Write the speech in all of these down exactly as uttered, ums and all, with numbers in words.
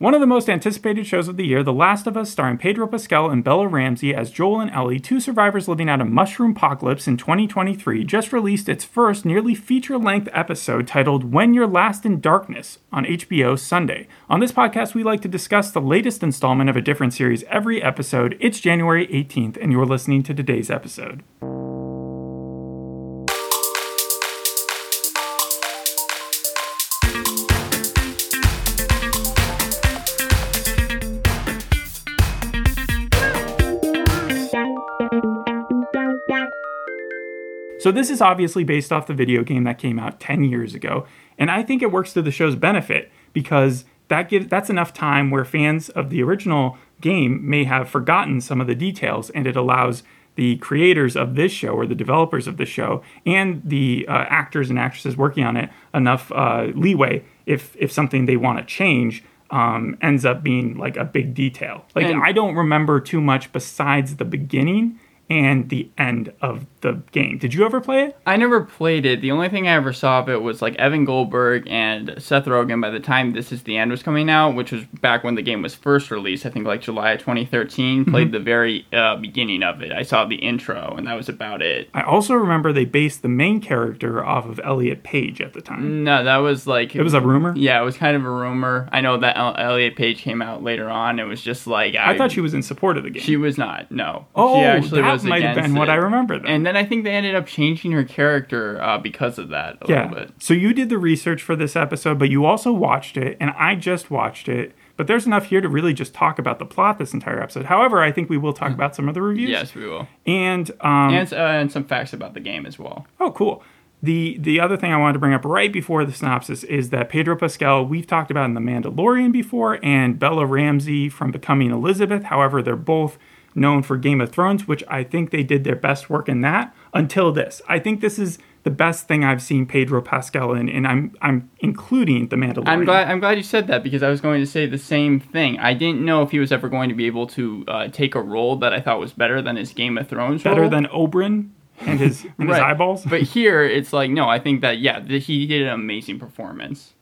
One of the most anticipated shows of the year, The Last of Us, starring Pedro Pascal and Bella Ramsey as Joel and Ellie, two survivors living out a mushroom apocalypse in twenty twenty-three, just released its first nearly feature-length episode titled When You're Last in Darkness on H B O Sunday. On this podcast, we like to discuss the latest installment of a different series every episode. It's January eighteenth, and you're listening to today's episode. So this is obviously based off the video game that came out ten years ago, and I think it works to the show's benefit because that gives that's enough time where fans of the original game may have forgotten some of the details, and it allows the creators of this show, or the developers of the show, and the uh, actors and actresses working on it enough uh, leeway if if something they want to change um, ends up being like a big detail. Like and- I don't remember too much besides the beginning and the end of the game. Did you ever play it? I never played it. The only thing I ever saw of it was like Evan Goldberg and Seth Rogen by the time This Is the End was coming out, which was back when the game was first released, I think like July twenty thirteen, played mm-hmm. the very uh, beginning of it. I saw the intro, and that was about it. I also remember they based the main character off of Elliot Page at the time. No, that was like... It was a rumor? Yeah, it was kind of a rumor. I know that Elliot Page came out later on. It was just like... I, I thought she was in support of the game. She was not, no. Oh, she actually that was might have been it. What I remember, though. And then I think they ended up changing her character uh, because of that a yeah. little bit. So you did the research for this episode, but you also watched it, and I just watched it. But there's enough here to really just talk about the plot this entire episode. However, I think we will talk about some of the reviews. Yes, we will. And um, and, uh, and some facts about the game as well. Oh, cool. The the other thing I wanted to bring up right before the synopsis is that Pedro Pascal, we've talked about in The Mandalorian before, and Bella Ramsey from Becoming Elizabeth. However, they're both known for Game of Thrones, which I think they did their best work in that until this. I think this is the best thing I've seen Pedro Pascal in, and I'm I'm including The Mandalorian. I'm glad I'm glad you said that because I was going to say the same thing. I didn't know if he was ever going to be able to uh, take a role that I thought was better than his Game of Thrones better role. Better than Oberyn and his, and right. his eyeballs. But here, it's like, no, I think that, yeah, he did an amazing performance.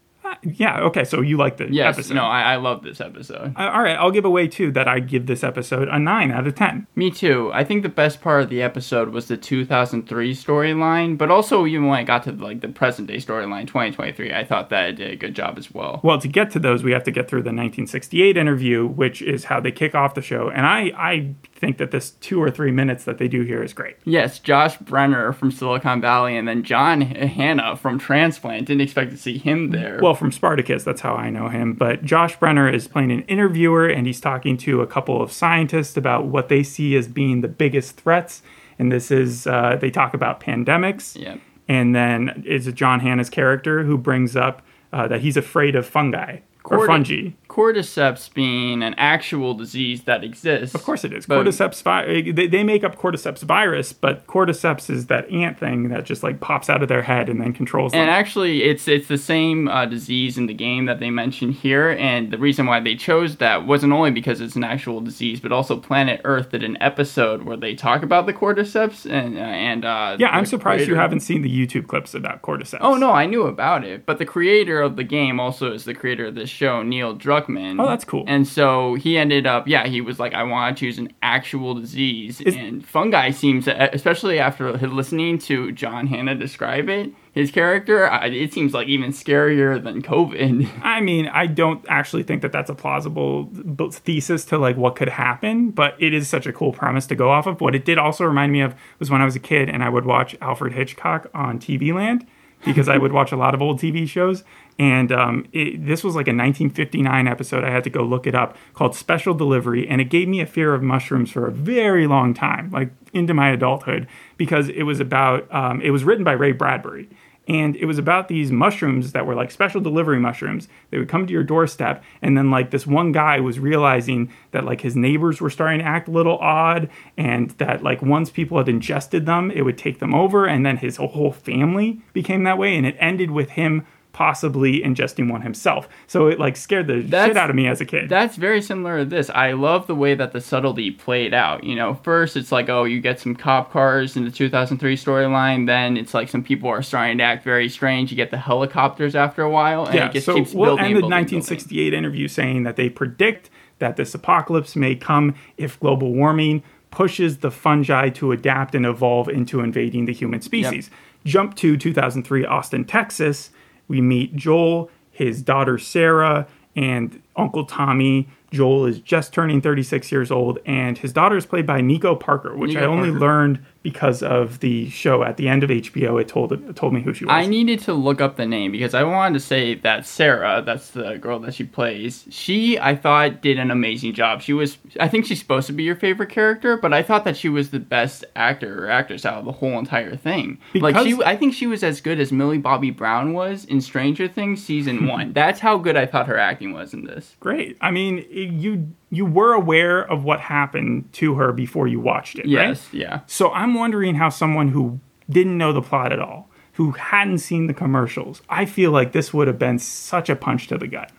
Yeah, okay, so you like the yes, episode. Yes, no, I, I love this episode. I, all right, I'll give away, too, that I give this episode a nine out of ten. Me, too. I think the best part of the episode was the two thousand three storyline, but also even when I got to, like, the present-day storyline, twenty twenty-three, I thought that it did a good job as well. Well, to get to those, we have to get through the nineteen sixty-eight interview, which is how they kick off the show, and I... I think that this two or three minutes that they do here is great. Yes, Josh Brenner from Silicon Valley and then John Hannah from Transplant. Didn't expect to see him there. Well, from Spartacus, that's how I know him. But Josh Brenner is playing an interviewer, and he's talking to a couple of scientists about what they see as being the biggest threats. And this is, uh, they talk about pandemics. Yeah. And then it's John Hannah's character who brings up uh, that he's afraid of fungi. Cordy- or fungi. Cordyceps being an actual disease that exists. Of course it is. Cordyceps, vi- they, they make up Cordyceps virus, but Cordyceps is that ant thing that just like pops out of their head and then controls them. And actually, it's it's the same uh, disease in the game that they mention here, and the reason why they chose that wasn't only because it's an actual disease, but also Planet Earth did an episode where they talk about the Cordyceps and... Uh, and uh, yeah, I'm surprised creator. you haven't seen the YouTube clips about Cordyceps. Oh, no, I knew about it, but the creator of the game also is the creator of this show, Neil Druckmann. Oh, that's cool. And so he ended up, yeah, he was like, I want to choose an actual disease. Is, and fungi seems, especially after listening to John Hannah describe it, his character, it seems like even scarier than COVID. I mean, I don't actually think that that's a plausible thesis to like what could happen, but it is such a cool premise to go off of. What it did also remind me of was when I was a kid and I would watch Alfred Hitchcock on T V Land. Because I would watch a lot of old T V shows, and um, it, this was like a nineteen fifty-nine episode. I had to go look it up, called Special Delivery, and it gave me a fear of mushrooms for a very long time, like into my adulthood, because it was about, um, it was written by Ray Bradbury, and it was about these mushrooms that were like special delivery mushrooms. They would come to your doorstep, and then like this one guy was realizing that like his neighbors were starting to act a little odd, and that like once people had ingested them, it would take them over, and then his whole family became that way, and it ended with him possibly ingesting one himself. So it like scared the that's, shit out of me as a kid. That's very similar to this. I love the way that the subtlety played out. You know, first it's like, oh, you get some cop cars in the two thousand three storyline. Then it's like some people are starting to act very strange. You get the helicopters after a while. And yeah, it just so keeps we'll building end the building, nineteen sixty-eight building. Interview saying that they predict that this apocalypse may come if global warming pushes the fungi to adapt and evolve into invading the human species. Yep. Jump to two thousand three, Austin, Texas. We meet Joel, his daughter Sarah, and Uncle Tommy. Joel is just turning thirty-six years old, and his daughter is played by Nico Parker, which Nico I only Parker. learned because of the show at the end of H B O. It told it told me who she was. I needed to look up the name because I wanted to say that Sarah, that's the girl that she plays, she, I thought, did an amazing job. She was, I think she's supposed to be your favorite character, but I thought that she was the best actor or actress out of the whole entire thing. Because like she, I think she was as good as Millie Bobby Brown was in Stranger Things Season one. That's how good I thought her acting was in this. Great. I mean, you you were aware of what happened to her before you watched it, yes, right? Yeah. So I'm wondering how someone who didn't know the plot at all, who hadn't seen the commercials, I feel like this would have been such a punch to the gut.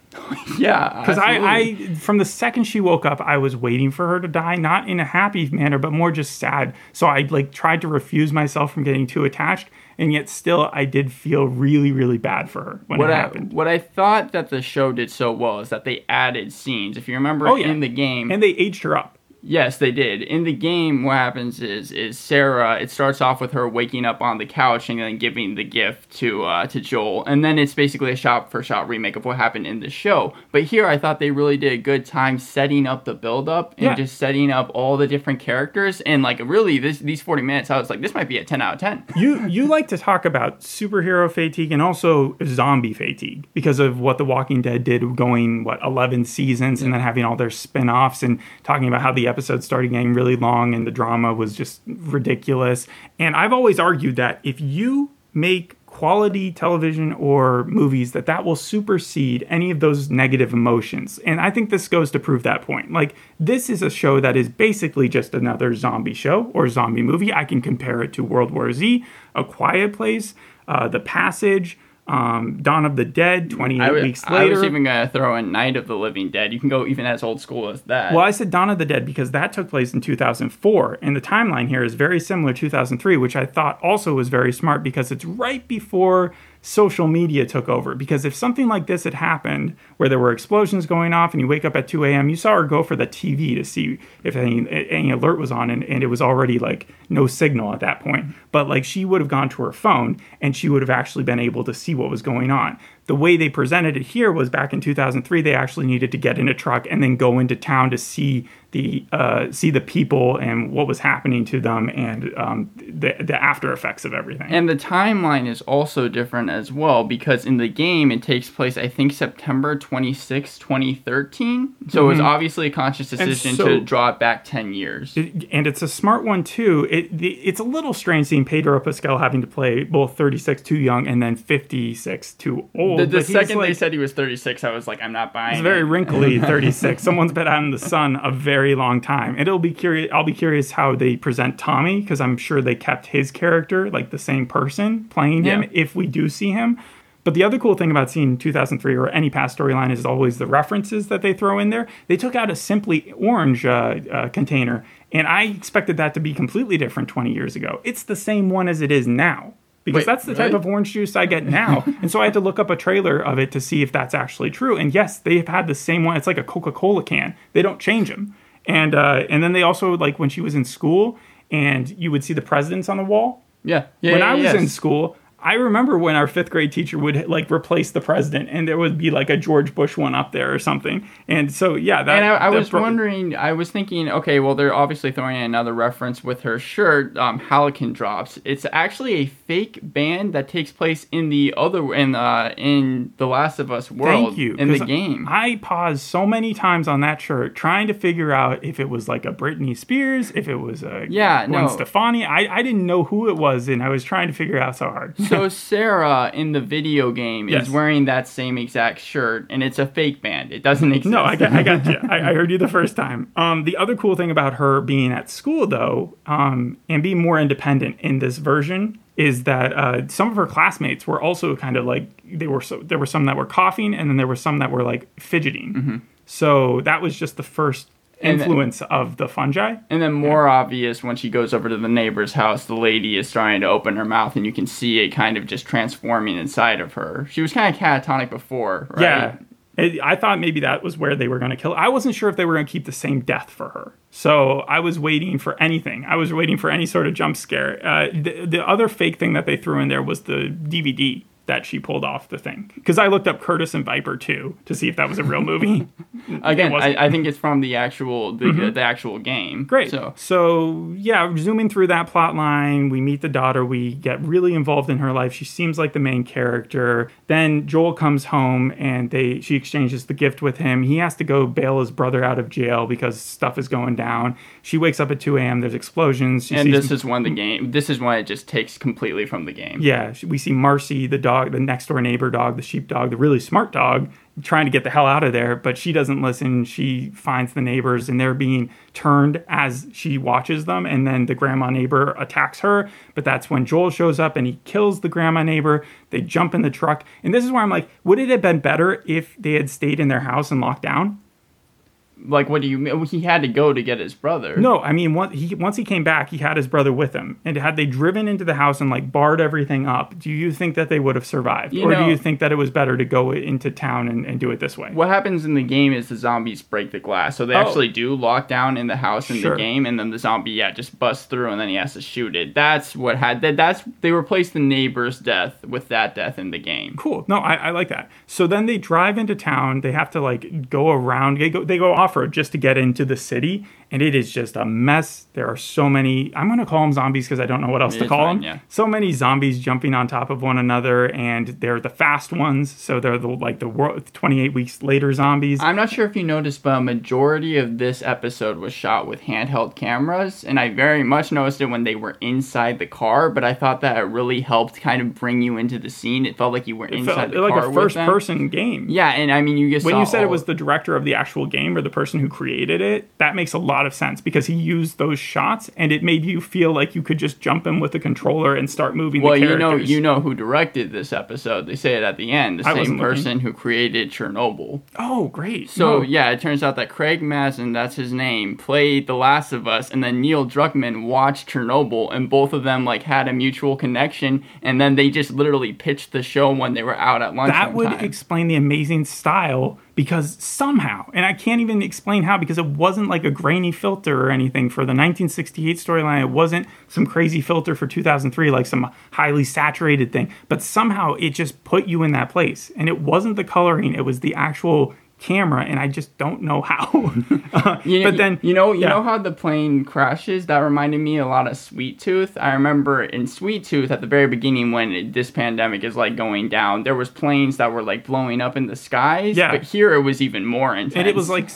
Yeah. Because I, I, from the second she woke up, I was waiting for her to die, not in a happy manner, but more just sad. So I like tried to refuse myself from getting too attached. And yet still, I did feel really, really bad for her when what it I, happened. What I thought that the show did so well is that they added scenes. If you remember oh, yeah. in the game... And they aged her up. Yes, they did. In the game, what happens is is Sarah, it starts off with her waking up on the couch and then giving the gift to uh, to Joel. And then it's basically a shot-for-shot remake of what happened in the show. But here, I thought they really did a good time setting up the build-up and yeah. just setting up all the different characters. And, like, really, this, these forty minutes, I was like, this might be a ten out of ten. you you like to talk about superhero fatigue and also zombie fatigue because of what The Walking Dead did going, what, eleven seasons yeah. and then having all their spin-offs and talking about how the episode episode started getting really long and the drama was just ridiculous. And I've always argued that if you make quality television or movies, that that will supersede any of those negative emotions. And I think this goes to prove that point. Like, this is a show that is basically just another zombie show or zombie movie. I can compare it to World War Z, A Quiet Place, uh, The Passage, Um, Dawn of the Dead, twenty-eight I was, weeks later. I was even going to throw in Night of the Living Dead. You can go even as old school as that. Well, I said Dawn of the Dead because that took place in two thousand four, and the timeline here is very similar to two thousand three, which I thought also was very smart because it's right before social media took over. Because if something like this had happened, where there were explosions going off and you wake up at two a.m., you saw her go for the T V to see if any, any alert was on, and, and it was already, like, no signal at that point. But, like, she would have gone to her phone, and she would have actually been able to see what was going on. The way they presented it here was back in two thousand three, they actually needed to get in a truck and then go into town to see the uh, see the people and what was happening to them and um, the, the after effects of everything. And the timeline is also different as well because in the game it takes place, I think, September twenty-sixth, twenty thirteen. So mm-hmm. it was obviously a conscious decision so, to draw it back ten years. It, and it's a smart one too. It, the, it's a little strange seeing Pedro Pascal having to play both thirty-six too young and then fifty-six too old. The, the second like, they said he was thirty-six, I was like, I'm not buying it. He's very wrinkly, thirty-six. Someone's been out in the sun a very long time. And it'll be curious. I'll be curious how they present Tommy, because I'm sure they kept his character, like the same person playing him, yeah. if we do see him. But the other cool thing about seeing two thousand three or any past storyline is always the references that they throw in there. They took out a Simply Orange uh, uh, container, and I expected that to be completely different twenty years ago. It's the same one as it is now. Because Wait, that's the type right? of orange juice I get now. And so I had to look up a trailer of it to see if that's actually true. And yes, they have had the same one. It's like a Coca-Cola can. They don't change them. And uh, and then they also, like when she was in school and you would see the presidents on the wall. Yeah. yeah when yeah, I was yes. in school, I remember when our fifth grade teacher would like replace the president and there would be like a George Bush one up there or something. And so, yeah. That, and I, I that was pro- wondering, I was thinking, okay, well, they're obviously throwing in another reference with her shirt, um, Halocan Drops. It's actually a fake band that takes place in the other, in, uh, in The Last of Us world. Thank you. In the game. I paused so many times on that shirt trying to figure out if it was like a Britney Spears, if it was a yeah, Gwen no. Stefani. I, I didn't know who it was and I was trying to figure out so hard. So Sarah in the video game yes. is wearing that same exact shirt, and it's a fake band. It doesn't exist. No, I got, I got you. I, I heard you the first time. Um, the other cool thing about her being at school, though, um, and being more independent in this version is that uh, some of her classmates were also kind of like, they were so, there were some that were coughing, and then there were some that were like fidgeting. Mm-hmm. So that was just the first influence then, of the fungi. And then more yeah. obvious when she goes over to the neighbor's house, the lady is trying to open her mouth, and you can see it kind of just transforming inside of her. She was kind of catatonic before, right? Yeah. It, I thought maybe that was where they were going to kill her. I wasn't sure if they were going to keep the same death for her. So I was waiting for anything. I was waiting for any sort of jump scare. Uh, the, the other fake thing that they threw in there was the D V D that she pulled off the thing. Because I looked up Curtis and Viper two to see if that was a real movie. Again, I, I think it's from the actual the, mm-hmm. the actual game. Great. So. so, yeah, zooming through that plot line, we meet the daughter. We get really involved in her life. She seems like the main character. Then Joel comes home, and they she exchanges the gift with him. He has to go bail his brother out of jail because stuff is going down. She wakes up at two a.m. There's explosions. She and sees this m- is when the game... This is why it just takes completely from the game. Yeah. We see Marcy, the dog, the next door neighbor dog, the sheepdog, the really smart dog, trying to get the hell out of there, but she doesn't listen. She finds the neighbors, and they're being turned as she watches them, and then the grandma neighbor attacks her, but that's when Joel shows up, and he kills the grandma neighbor. They jump in the truck, and this is where I'm like, would it have been better if they had stayed in their house and locked down? Like, what do you mean? He had to go to get his brother. No, I mean, once he, once he came back, he had his brother with him. And had they driven into the house and, like, barred everything up, do you think that they would have survived? You or know, do you think that it was better to go into town and, and do it this way? What happens in the game is the zombies break the glass. So they oh. actually do lock down in the house in sure. the game, and then the zombie, yeah, just busts through, and then he has to shoot it. That's what had... That, that's They replaced the neighbor's death with that death in the game. Cool. No, I, I like that. So then they drive into town. They have to, like, go around. They go, they go off road just to get into the city, and it is just a mess. There are so many, I'm going to call them zombies because I don't know what else it to call fine, them. Yeah. So many zombies jumping on top of one another, and they're the fast ones, so they're the, like the world, twenty-eight weeks later zombies. I'm not sure if you noticed, but a majority of this episode was shot with handheld cameras, and I very much noticed it when they were inside the car, but I thought that it really helped kind of bring you into the scene. It felt like you were it inside the like car. Like a first-person game. Yeah, and I mean, you just When you said it was the director of the actual game or the person who created it, that makes a lot of sense because he used those shots, and it made you feel like you could just jump in with the controller and start moving well, the characters. Well, you know, you know who directed this episode. They say it at the end. The I same person who created Chernobyl. Oh, great. So, no. yeah, it turns out that Craig Mazin, that's his name, played The Last of Us, and then Neil Druckmann watched Chernobyl, and both of them, like, had a mutual connection, and then they just literally pitched the show when they were out at lunch. That would time. explain the amazing style because somehow, and I can't even explain how, because it wasn't like a grainy filter or anything for the nineteen sixty-eight storyline. It wasn't some crazy filter for two thousand three, like some highly saturated thing. But somehow it just put you in that place. And it wasn't the coloring. It was the actual camera, and I just don't know how. uh, you, but then you know, you yeah. know how the plane crashes. That reminded me a lot of Sweet Tooth. I remember in Sweet Tooth at the very beginning when it, this pandemic is like going down, there was planes that were like blowing up in the skies. Yeah. But here it was even more intense, and it was like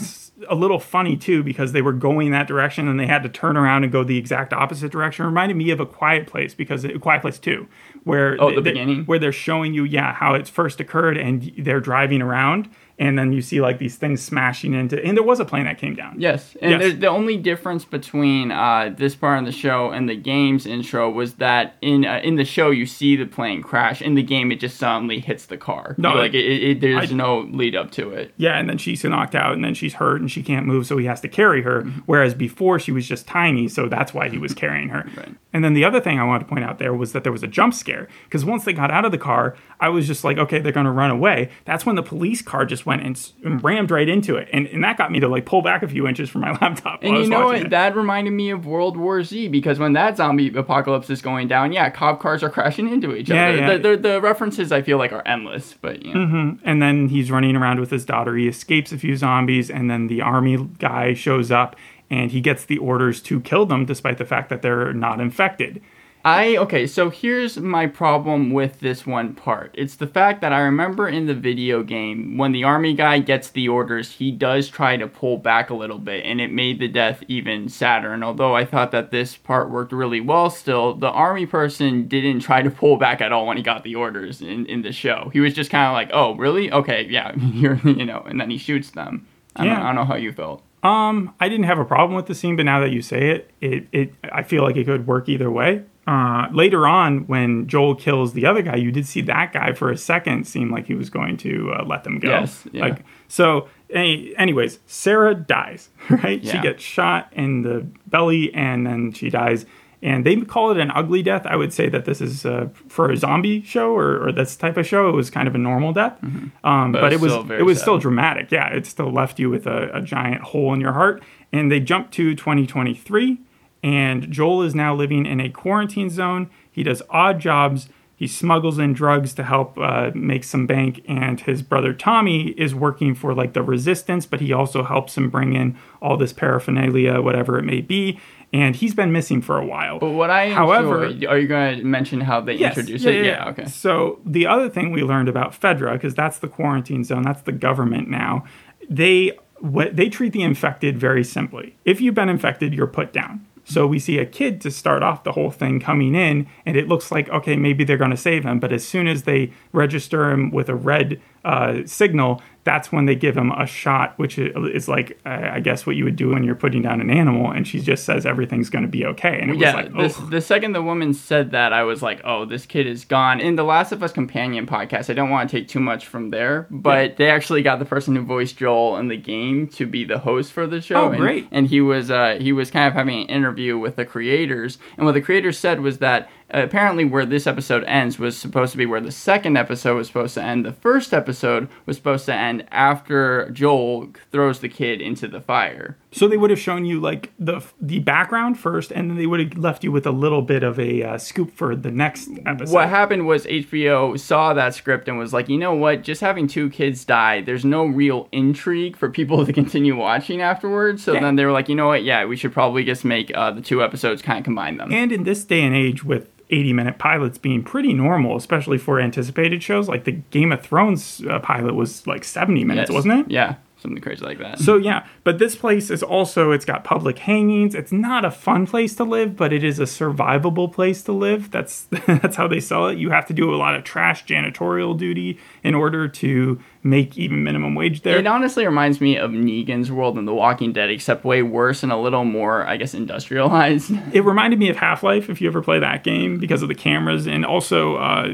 a little funny too because they were going that direction and they had to turn around and go the exact opposite direction. It reminded me of A Quiet Place because it, A Quiet Place two, where oh the, the beginning where they're showing you yeah how it first occurred and they're driving around. And then you see, like, these things smashing into... And there was a plane that came down. Yes. And yes. the only difference between uh, this part of the show and the game's intro was that in uh, in the show, you see the plane crash. In the game, it just suddenly hits the car. No. Like, it, it, it, there's I, no lead up to it. Yeah, and then she's knocked out, and then she's hurt, and she can't move, so he has to carry her. Mm-hmm. Whereas before, she was just tiny, so that's why he was carrying her. Right. And then the other thing I wanted to point out there was that there was a jump scare. Because once they got out of the car, I was just like, okay, they're going to run away. That's when the police car just went... And, and rammed right into it, and, and that got me to like pull back a few inches from my laptop. And you know what? That reminded me of World War Z because when that zombie apocalypse is going down, yeah, cop cars are crashing into each yeah, other. Yeah. The, the, the references I feel like are endless, but you know. Mm-hmm. And then he's running around with his daughter. He escapes a few zombies, and then the army guy shows up, and he gets the orders to kill them, despite the fact that they're not infected. I, okay, so here's my problem with this one part. It's the fact that I remember in the video game, when the army guy gets the orders, he does try to pull back a little bit, and it made the death even sadder. And although I thought that this part worked really well still, the army person didn't try to pull back at all when he got the orders in, in the show. He was just kind of like, oh, really? Okay, yeah, you're, you know, and then he shoots them. I, yeah. don't, I don't know how you felt. Um, I didn't have a problem with the scene, but now that you say it, it, it I feel like it could work either way. uh, later on when Joel kills the other guy, you did see that guy for a second seem like he was going to uh, let them go. Yes, yeah. Like so. Any, anyways, Sarah dies, right? Yeah. She gets shot in the belly and then she dies. And they call it an ugly death. I would say that this is uh, for a zombie show or, or this type of show. It was kind of a normal death, mm-hmm. um, but, but it was it was, it was still dramatic. Yeah, it still left you with a, a giant hole in your heart. And they jumped to twenty twenty-three, and Joel is now living in a quarantine zone. He does odd jobs. He smuggles in drugs to help uh, make some bank, and his brother Tommy is working for like the resistance, but he also helps him bring in all this paraphernalia, whatever it may be. And he's been missing for a while. But what I However, enjoy, are you going to mention how they yes, introduced yeah, it? Yeah, yeah, okay. So the other thing we learned about Fedra, because that's the quarantine zone, that's the government now, they what, they treat the infected very simply. If you've been infected, you're put down. So we see a kid to start off the whole thing coming in, and it looks like, okay, maybe they're going to save him. But as soon as they register him with a red uh, signal, that's when they give him a shot, which is like, I guess, what you would do when you're putting down an animal. And she just says everything's going to be okay. And it was yeah, like, oh. This, the second the woman said that, I was like, oh, this kid is gone. In The Last of Us Companion podcast, I don't want to take too much from there, but yeah. they actually got the person who voiced Joel in the game to be the host for the show. Oh, great. And, and he was uh, he was kind of having an interview with the creators. And what the creators said was that apparently where this episode ends was supposed to be where the second episode was supposed to end. The first episode was supposed to end after Joel throws the kid into the fire. So they would have shown you like the the background first, and then they would have left you with a little bit of a uh, scoop for the next episode. What happened was H B O saw that script and was like, you know what, just having two kids die, there's no real intrigue for people to continue watching afterwards. So yeah. then they were like, you know what, yeah, we should probably just make uh, the two episodes kind of combine them. And in this day and age with eighty-minute pilots being pretty normal, especially for anticipated shows. Like the Game of Thrones uh, pilot was like seventy minutes, yes. wasn't it? Yeah, something crazy like that. So yeah, but this place is also, it's got public hangings. It's not a fun place to live, but it is a survivable place to live. That's that's how they sell it. You have to do a lot of trash janitorial duty in order to make even minimum wage there. It honestly reminds me of Negan's world in The Walking Dead, except way worse and a little more, I guess, industrialized. It reminded me of Half-Life, if you ever play that game, because of the cameras, and also uh,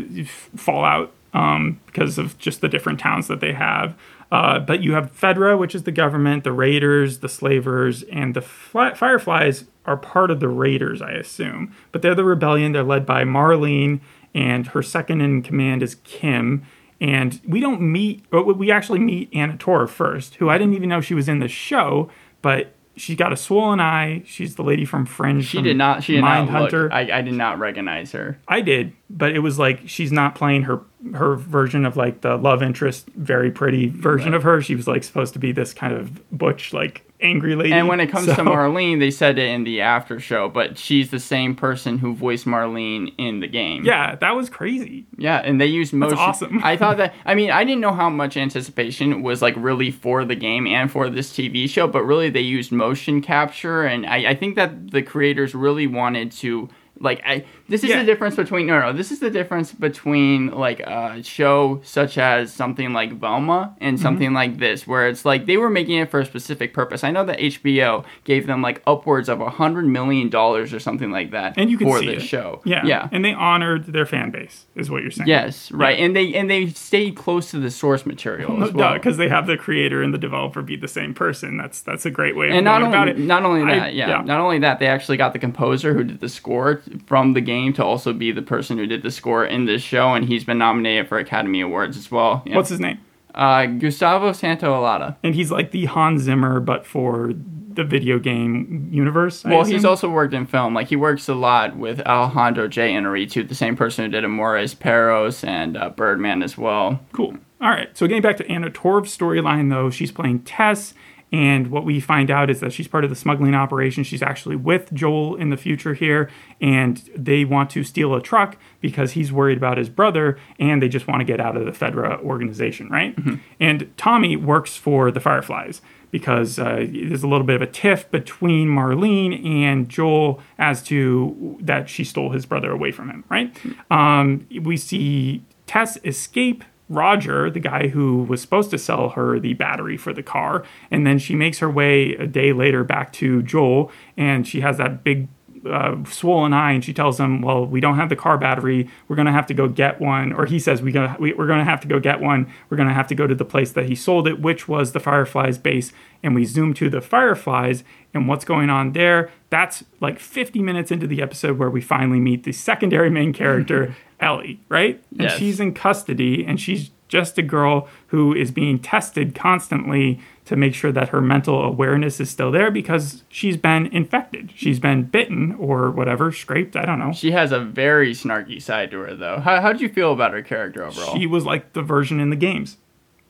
Fallout, um, because of just the different towns that they have. Uh, but you have Fedra, which is the government, the raiders, the slavers, and the fly- Fireflies are part of the raiders, I assume. But they're the rebellion. They're led by Marlene, and her second in command is Kim. And we don't meet, but we actually meet Anna Torv first, who I didn't even know she was in the show, but she got a swollen eye. She's the lady from Fringe. She from did not, she did not look, I, I did not recognize her. I did, but it was like she's not playing her her version of like the love interest, very pretty version right. of her. She was like supposed to be this kind of butch, like angry lady. And when it comes so. to Marlene, they said it in the after show, but she's the same person who voiced Marlene in the game. Yeah, that was crazy. Yeah, and they used motion. That's awesome. I thought that, I mean, I didn't know how much anticipation was like really for the game and for this T V show, but really they used motion capture, and I, I think that the creators really wanted to Like, I, this is yeah. the difference between, no, no, this is the difference between, like, a show such as something like Velma and something mm-hmm. like this, where it's, like, they were making it for a specific purpose. I know that H B O gave them, like, upwards of one hundred million dollars or something like that and you can for see this it. show. Yeah. yeah. And they honored their fan base, is what you're saying. Yes, right. Yeah. And they and they stayed close to the source material no, as well. No, because they have the creator and the developer be the same person. That's that's a great way of and not only, about it. Not only that, I, yeah, yeah. Not only that, they actually got the composer who did the score from the game to also be the person who did the score in this show, and he's been nominated for Academy Awards as well. Yeah. What's his name? Uh, Gustavo Santaolalla. And he's like the Hans Zimmer, but for the video game universe. I well, assume. He's also worked in film. Like, he works a lot with Alejandro J. Inarritu, the same person who did Amores Perros and uh, Birdman as well. Cool. All right. So getting back to Anna Torv's storyline, though, she's playing Tess. And what we find out is that she's part of the smuggling operation. She's actually with Joel in the future here, and they want to steal a truck because he's worried about his brother, and they just want to get out of the Fedra organization, right? Mm-hmm. And Tommy works for the Fireflies because uh, there's a little bit of a tiff between Marlene and Joel as to that she stole his brother away from him, right? Mm-hmm. Um, we see Tess escape Roger, the guy who was supposed to sell her the battery for the car, and then she makes her way a day later back to Joel, and she has that big uh, swollen eye, and she tells him, well, we don't have the car battery. We're going to have to go get one. Or he says, we gonna, we, we're going to have to go get one. We're going to have to go to the place that he sold it, which was the Fireflies base. And we zoom to the Fireflies and what's going on there. That's like fifty minutes into the episode where we finally meet the secondary main character, Ellie, right? And yes. She's in custody, and she's just a girl who is being tested constantly to make sure that her mental awareness is still there because she's been infected. She's been bitten or whatever, scraped, I don't know. She has a very snarky side to her, though. How, how did you feel about her character overall? She was like the version in the games.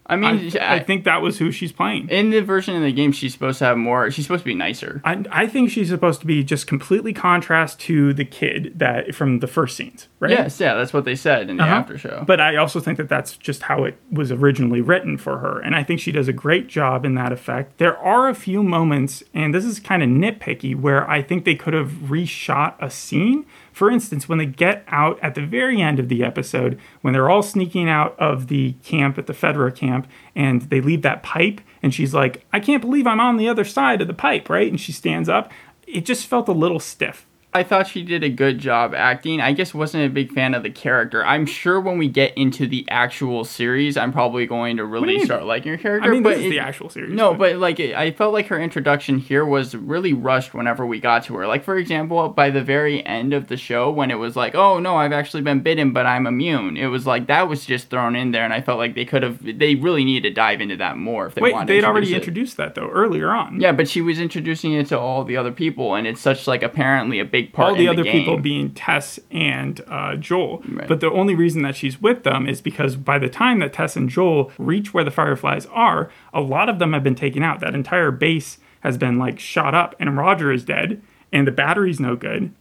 I mean, I, I, I think that was who she's playing. In the version of the game, she's supposed to have more. She's supposed to be nicer. I, I think she's supposed to be just completely contrast to the kid that from the first scenes, right? Yes, yeah, that's what they said in the uh-huh. after show. But I also think that that's just how it was originally written for her, and I think she does a great job in that effect. There are a few moments, and this is kind of nitpicky, where I think they could have reshot a scene. For instance, when they get out at the very end of the episode, when they're all sneaking out of the camp at the Fedra camp, and they leave that pipe, and she's like, I can't believe I'm on the other side of the pipe, right? And she stands up. It just felt a little stiff. I thought she did a good job acting. I just wasn't a big fan of the character. I'm sure when we get into the actual series, I'm probably going to really start liking her character. I mean, but this is it, the actual series. No, but, but like, it, I felt like her introduction here was really rushed whenever we got to her. Like, for example, by the very end of the show, when it was like, oh, no, I've actually been bitten, but I'm immune. It was like, that was just thrown in there, and I felt like they could have, they really need to dive into that more if they Wait, wanted to. Wait, they'd already introduced that, though, earlier on. Yeah, but she was introducing it to all the other people, and it's such, like, apparently a big part all the other the people being Tess and uh, Joel. Right. But the only reason that she's with them is because by the time that Tess and Joel reach where the Fireflies are, a lot of them have been taken out. That entire base has been like shot up, and Roger is dead, and the battery's no good.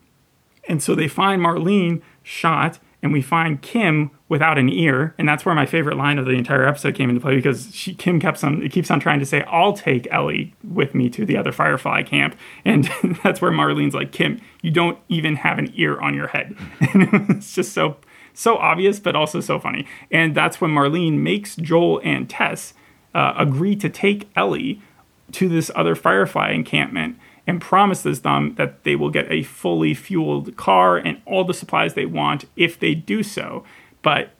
And so they find Marlene shot, and we find Kim without an ear. And that's where my favorite line of the entire episode came into play, because she, Kim kept on, it keeps on trying to say, I'll take Ellie with me to the other Firefly camp. And that's where Marlene's like, Kim, you don't even have an ear on your head. And it's just so, so obvious, but also so funny. And that's when Marlene makes Joel and Tess uh, agree to take Ellie to this other Firefly encampment, and promises them that they will get a fully fueled car and all the supplies they want if they do so. But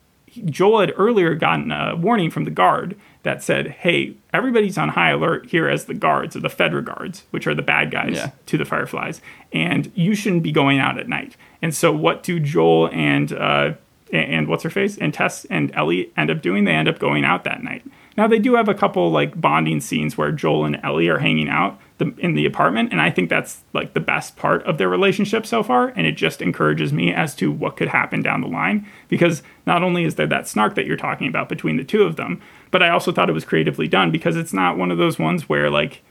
Joel had earlier gotten a warning from the guard that said, hey, everybody's on high alert here as the guards, or the Fedra guards, which are the bad guys yeah. to the Fireflies, and you shouldn't be going out at night. And so what do Joel and, uh, and what's-her-face, and Tess and Ellie end up doing? They end up going out that night. Now, they do have a couple, like, bonding scenes where Joel and Ellie are hanging out the, in the apartment, and I think that's, like, the best part of their relationship so far, and it just encourages me as to what could happen down the line, because not only is there that snark that you're talking about between the two of them, but I also thought it was creatively done, because it's not one of those ones where, like,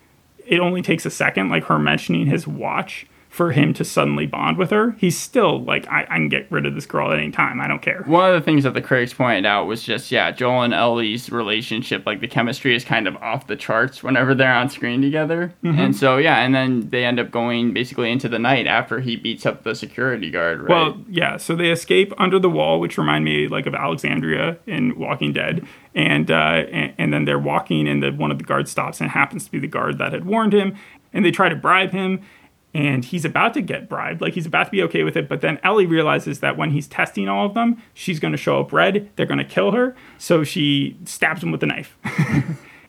it only takes a second, like, her mentioning his watch for him to suddenly bond with her. He's still like, I, I can get rid of this girl at any time. I don't care. One of the things that the critics pointed out was just, yeah, Joel and Ellie's relationship, like the chemistry is kind of off the charts whenever they're on screen together. Mm-hmm. And so, yeah, and then they end up going basically into the night after he beats up the security guard, right? Well, yeah, so they escape under the wall, which remind me like of Alexandria in Walking Dead. And, uh, and, and then they're walking, and the, one of the guards stops, and it happens to be the guard that had warned him. And they try to bribe him. And he's about to get bribed, like he's about to be okay with it. But then Ellie realizes that when he's testing all of them, she's going to show up red. They're going to kill her. So she stabs him with a knife.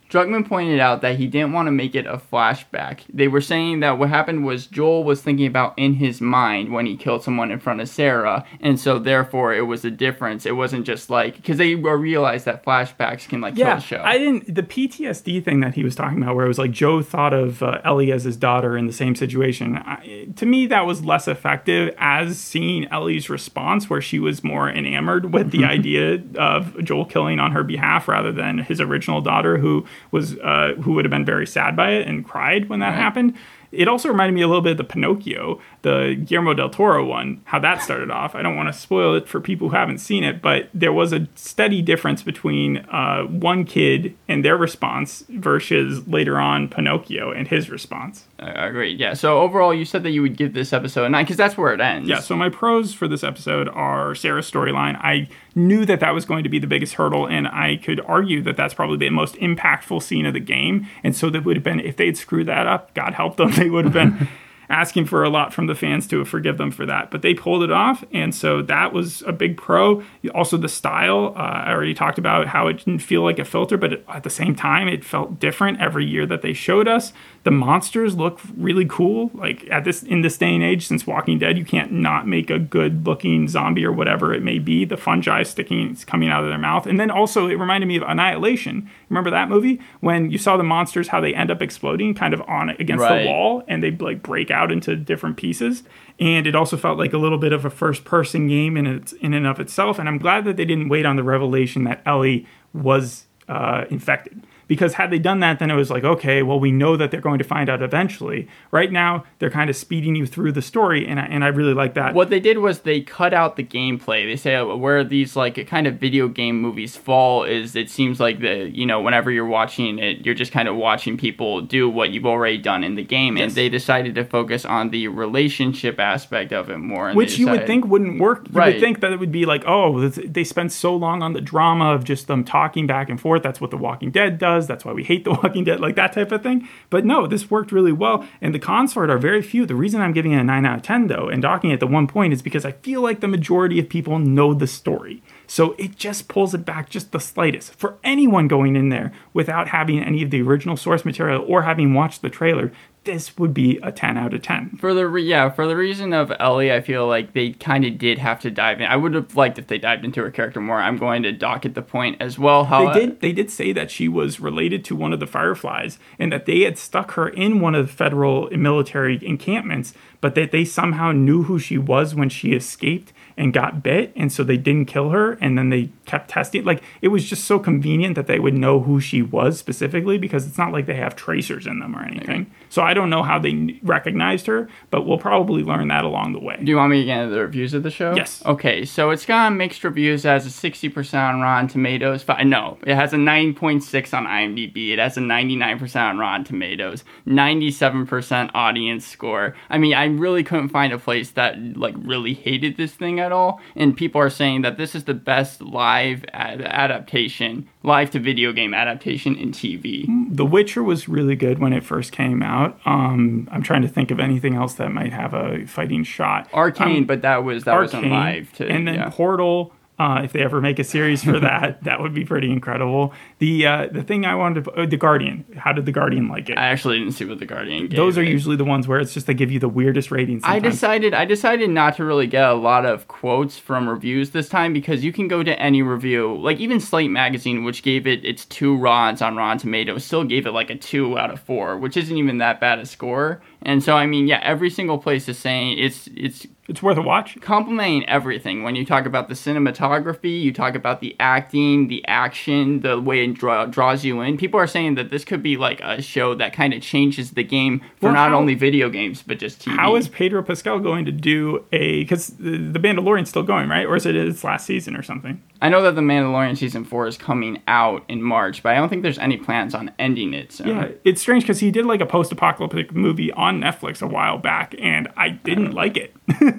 Druckmann pointed out that he didn't want to make it a flashback. They were saying that what happened was Joel was thinking about in his mind when he killed someone in front of Sarah, and so therefore it was a difference. It wasn't just like, because they realized that flashbacks can like yeah, kill the show. I didn't, the P T S D thing that he was talking about, where it was like Joe thought of uh, Ellie as his daughter in the same situation, I, to me that was less effective as seeing Ellie's response, where she was more enamored with the idea of Joel killing on her behalf rather than his original daughter, who was uh, who would have been very sad by it and cried when that right. happened. It also reminded me a little bit of the Pinocchio, the Guillermo del Toro one, how that started off. I don't want to spoil it for people who haven't seen it, but there was a steady difference between uh, one kid and their response versus later on Pinocchio and his response. I agree, yeah. So overall, you said that you would give this episode a nine, because that's where it ends. Yeah, so my pros for this episode are Sarah's storyline. I knew that that was going to be the biggest hurdle, and I could argue that that's probably the most impactful scene of the game. And so that would have been, if they had screwed that up, God help them, they would have been asking for a lot from the fans to forgive them for that. But they pulled it off, and so that was a big pro. Also the style, uh, I already talked about how it didn't feel like a filter, but it, at the same time, it felt different every year that they showed us. The monsters look really cool. Like at this in this day and age, since Walking Dead, you can't not make a good-looking zombie or whatever it may be. The fungi sticking, it's coming out of their mouth. And then also, it reminded me of Annihilation. Remember that movie? When you saw the monsters, how they end up exploding kind of on against right. the wall, and they like break out into different pieces. And it also felt like a little bit of a first-person game in its in and of itself. And I'm glad that they didn't wait on the revelation that Ellie was uh, infected. Because had they done that, then it was like, okay, well, we know that they're going to find out eventually. Right now, they're kind of speeding you through the story, and I, and I really like that. What they did was they cut out the gameplay. They say where these like kind of video game movies fall is it seems like the you know whenever you're watching it, you're just kind of watching people do what you've already done in the game. Yes. And they decided to focus on the relationship aspect of it more. And which decided, you would think wouldn't work. You right. would think that it would be like, oh, they spent so long on the drama of just them talking back and forth. That's what The Walking Dead does. That's why we hate The Walking Dead, like that type of thing. But no, this worked really well, and the cons for it are very few. The reason I'm giving it a nine out of ten, though, and docking at the one point is because I feel like the majority of people know the story. So it just pulls it back just the slightest. For anyone going in there without having any of the original source material or having watched the trailer, this would be a ten out of ten. For the re- yeah, for the reason of Ellie, I feel like they kind of did have to dive in. I would have liked if they dived into her character more. I'm going to dock at the point as well. How they did, they did say that she was related to one of the Fireflies and that they had stuck her in one of the federal military encampments, but that they somehow knew who she was when she escaped and got bit, and so they didn't kill her, and then they kept testing. Like, it was just so convenient that they would know who she was specifically, because it's not like they have tracers in them or anything. Okay. So I don't know how they recognized her, but we'll probably learn that along the way. Do you want me to get into the reviews of the show? Yes. Okay, so it's got mixed reviews. It has a sixty percent on Rotten Tomatoes. No, it has a nine point six on IMDb. It has a ninety-nine percent on Rotten Tomatoes. ninety-seven percent audience score. I mean, I really couldn't find a place that, like, really hated this thing at all, and people are saying that this is the best live ad- adaptation, live to video game adaptation in T V. The Witcher was really good when it first came out. Um, I'm trying to think of anything else that might have a fighting shot. Arcane, um, but that was that Arcane, wasn't live to, and then yeah. Portal. Uh, if they ever make a series for that, that would be pretty incredible. The uh, the thing I wanted to... Oh, The Guardian. How did The Guardian like it? I actually didn't see what The Guardian gave. Those are it. usually the ones where it's just they give you the weirdest ratings sometimes. I decided I decided not to really get a lot of quotes from reviews this time because you can go to any review. Like, even Slate Magazine, which gave it its two rods on Rotten Tomatoes, still gave it like a two out of four, which isn't even that bad a score. And so, I mean, yeah, every single place is saying it's... it's It's worth a watch. Complimenting everything. When you talk about the cinematography, you talk about the acting, the action, the way it draw, draws you in. People are saying that this could be like a show that kind of changes the game for well, not how, only video games, but just T V. How is Pedro Pascal going to do a... Because The Mandalorian's still going, right? Or is it its last season or something? I know that The Mandalorian Season four is coming out in March, but I don't think there's any plans on ending it. So. Yeah, it's strange because he did like a post-apocalyptic movie on Netflix a while back, and I didn't I like it.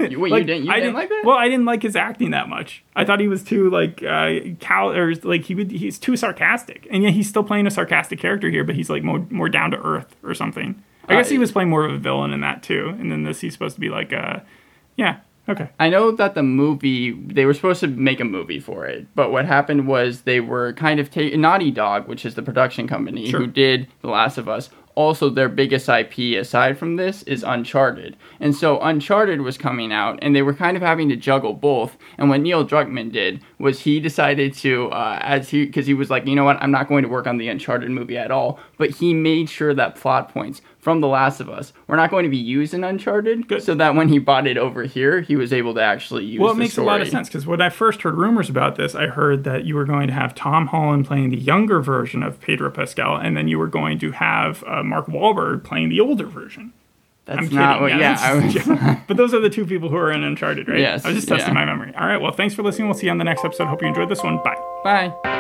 You, wait, like, you didn't, you I didn't, didn't like that? Well, I didn't like his acting that much. I thought he was too, like, uh, cal- or like he would, he's too sarcastic. And yet he's still playing a sarcastic character here, but he's, like, more, more down to earth or something. I uh, guess he was playing more of a villain in that, too. And then this, he's supposed to be, like, uh, yeah. Okay. I know that the movie, they were supposed to make a movie for it, but what happened was they were kind of taking, Naughty Dog, which is the production company sure. who did The Last of Us, also their biggest I P aside from this is Uncharted. And so Uncharted was coming out, and they were kind of having to juggle both. And what Neil Druckmann did was he decided to, uh, as he, because he was like, you know what, I'm not going to work on the Uncharted movie at all, but he made sure that plot points from The Last of Us we're not going to be used in Uncharted, Good. so that when he bought it over here, he was able to actually use the story. Well, it makes a lot of sense, because when I first heard rumors about this, I heard that you were going to have Tom Holland playing the younger version of Pedro Pascal, and then you were going to have uh, Mark Wahlberg playing the older version. That's I'm kidding. Not what, yeah. yeah, was, yeah. But those are the two people who are in Uncharted, right? Yes. I was just testing yeah. my memory. All right, well, thanks for listening. We'll see you on the next episode. Hope you enjoyed this one. Bye. Bye.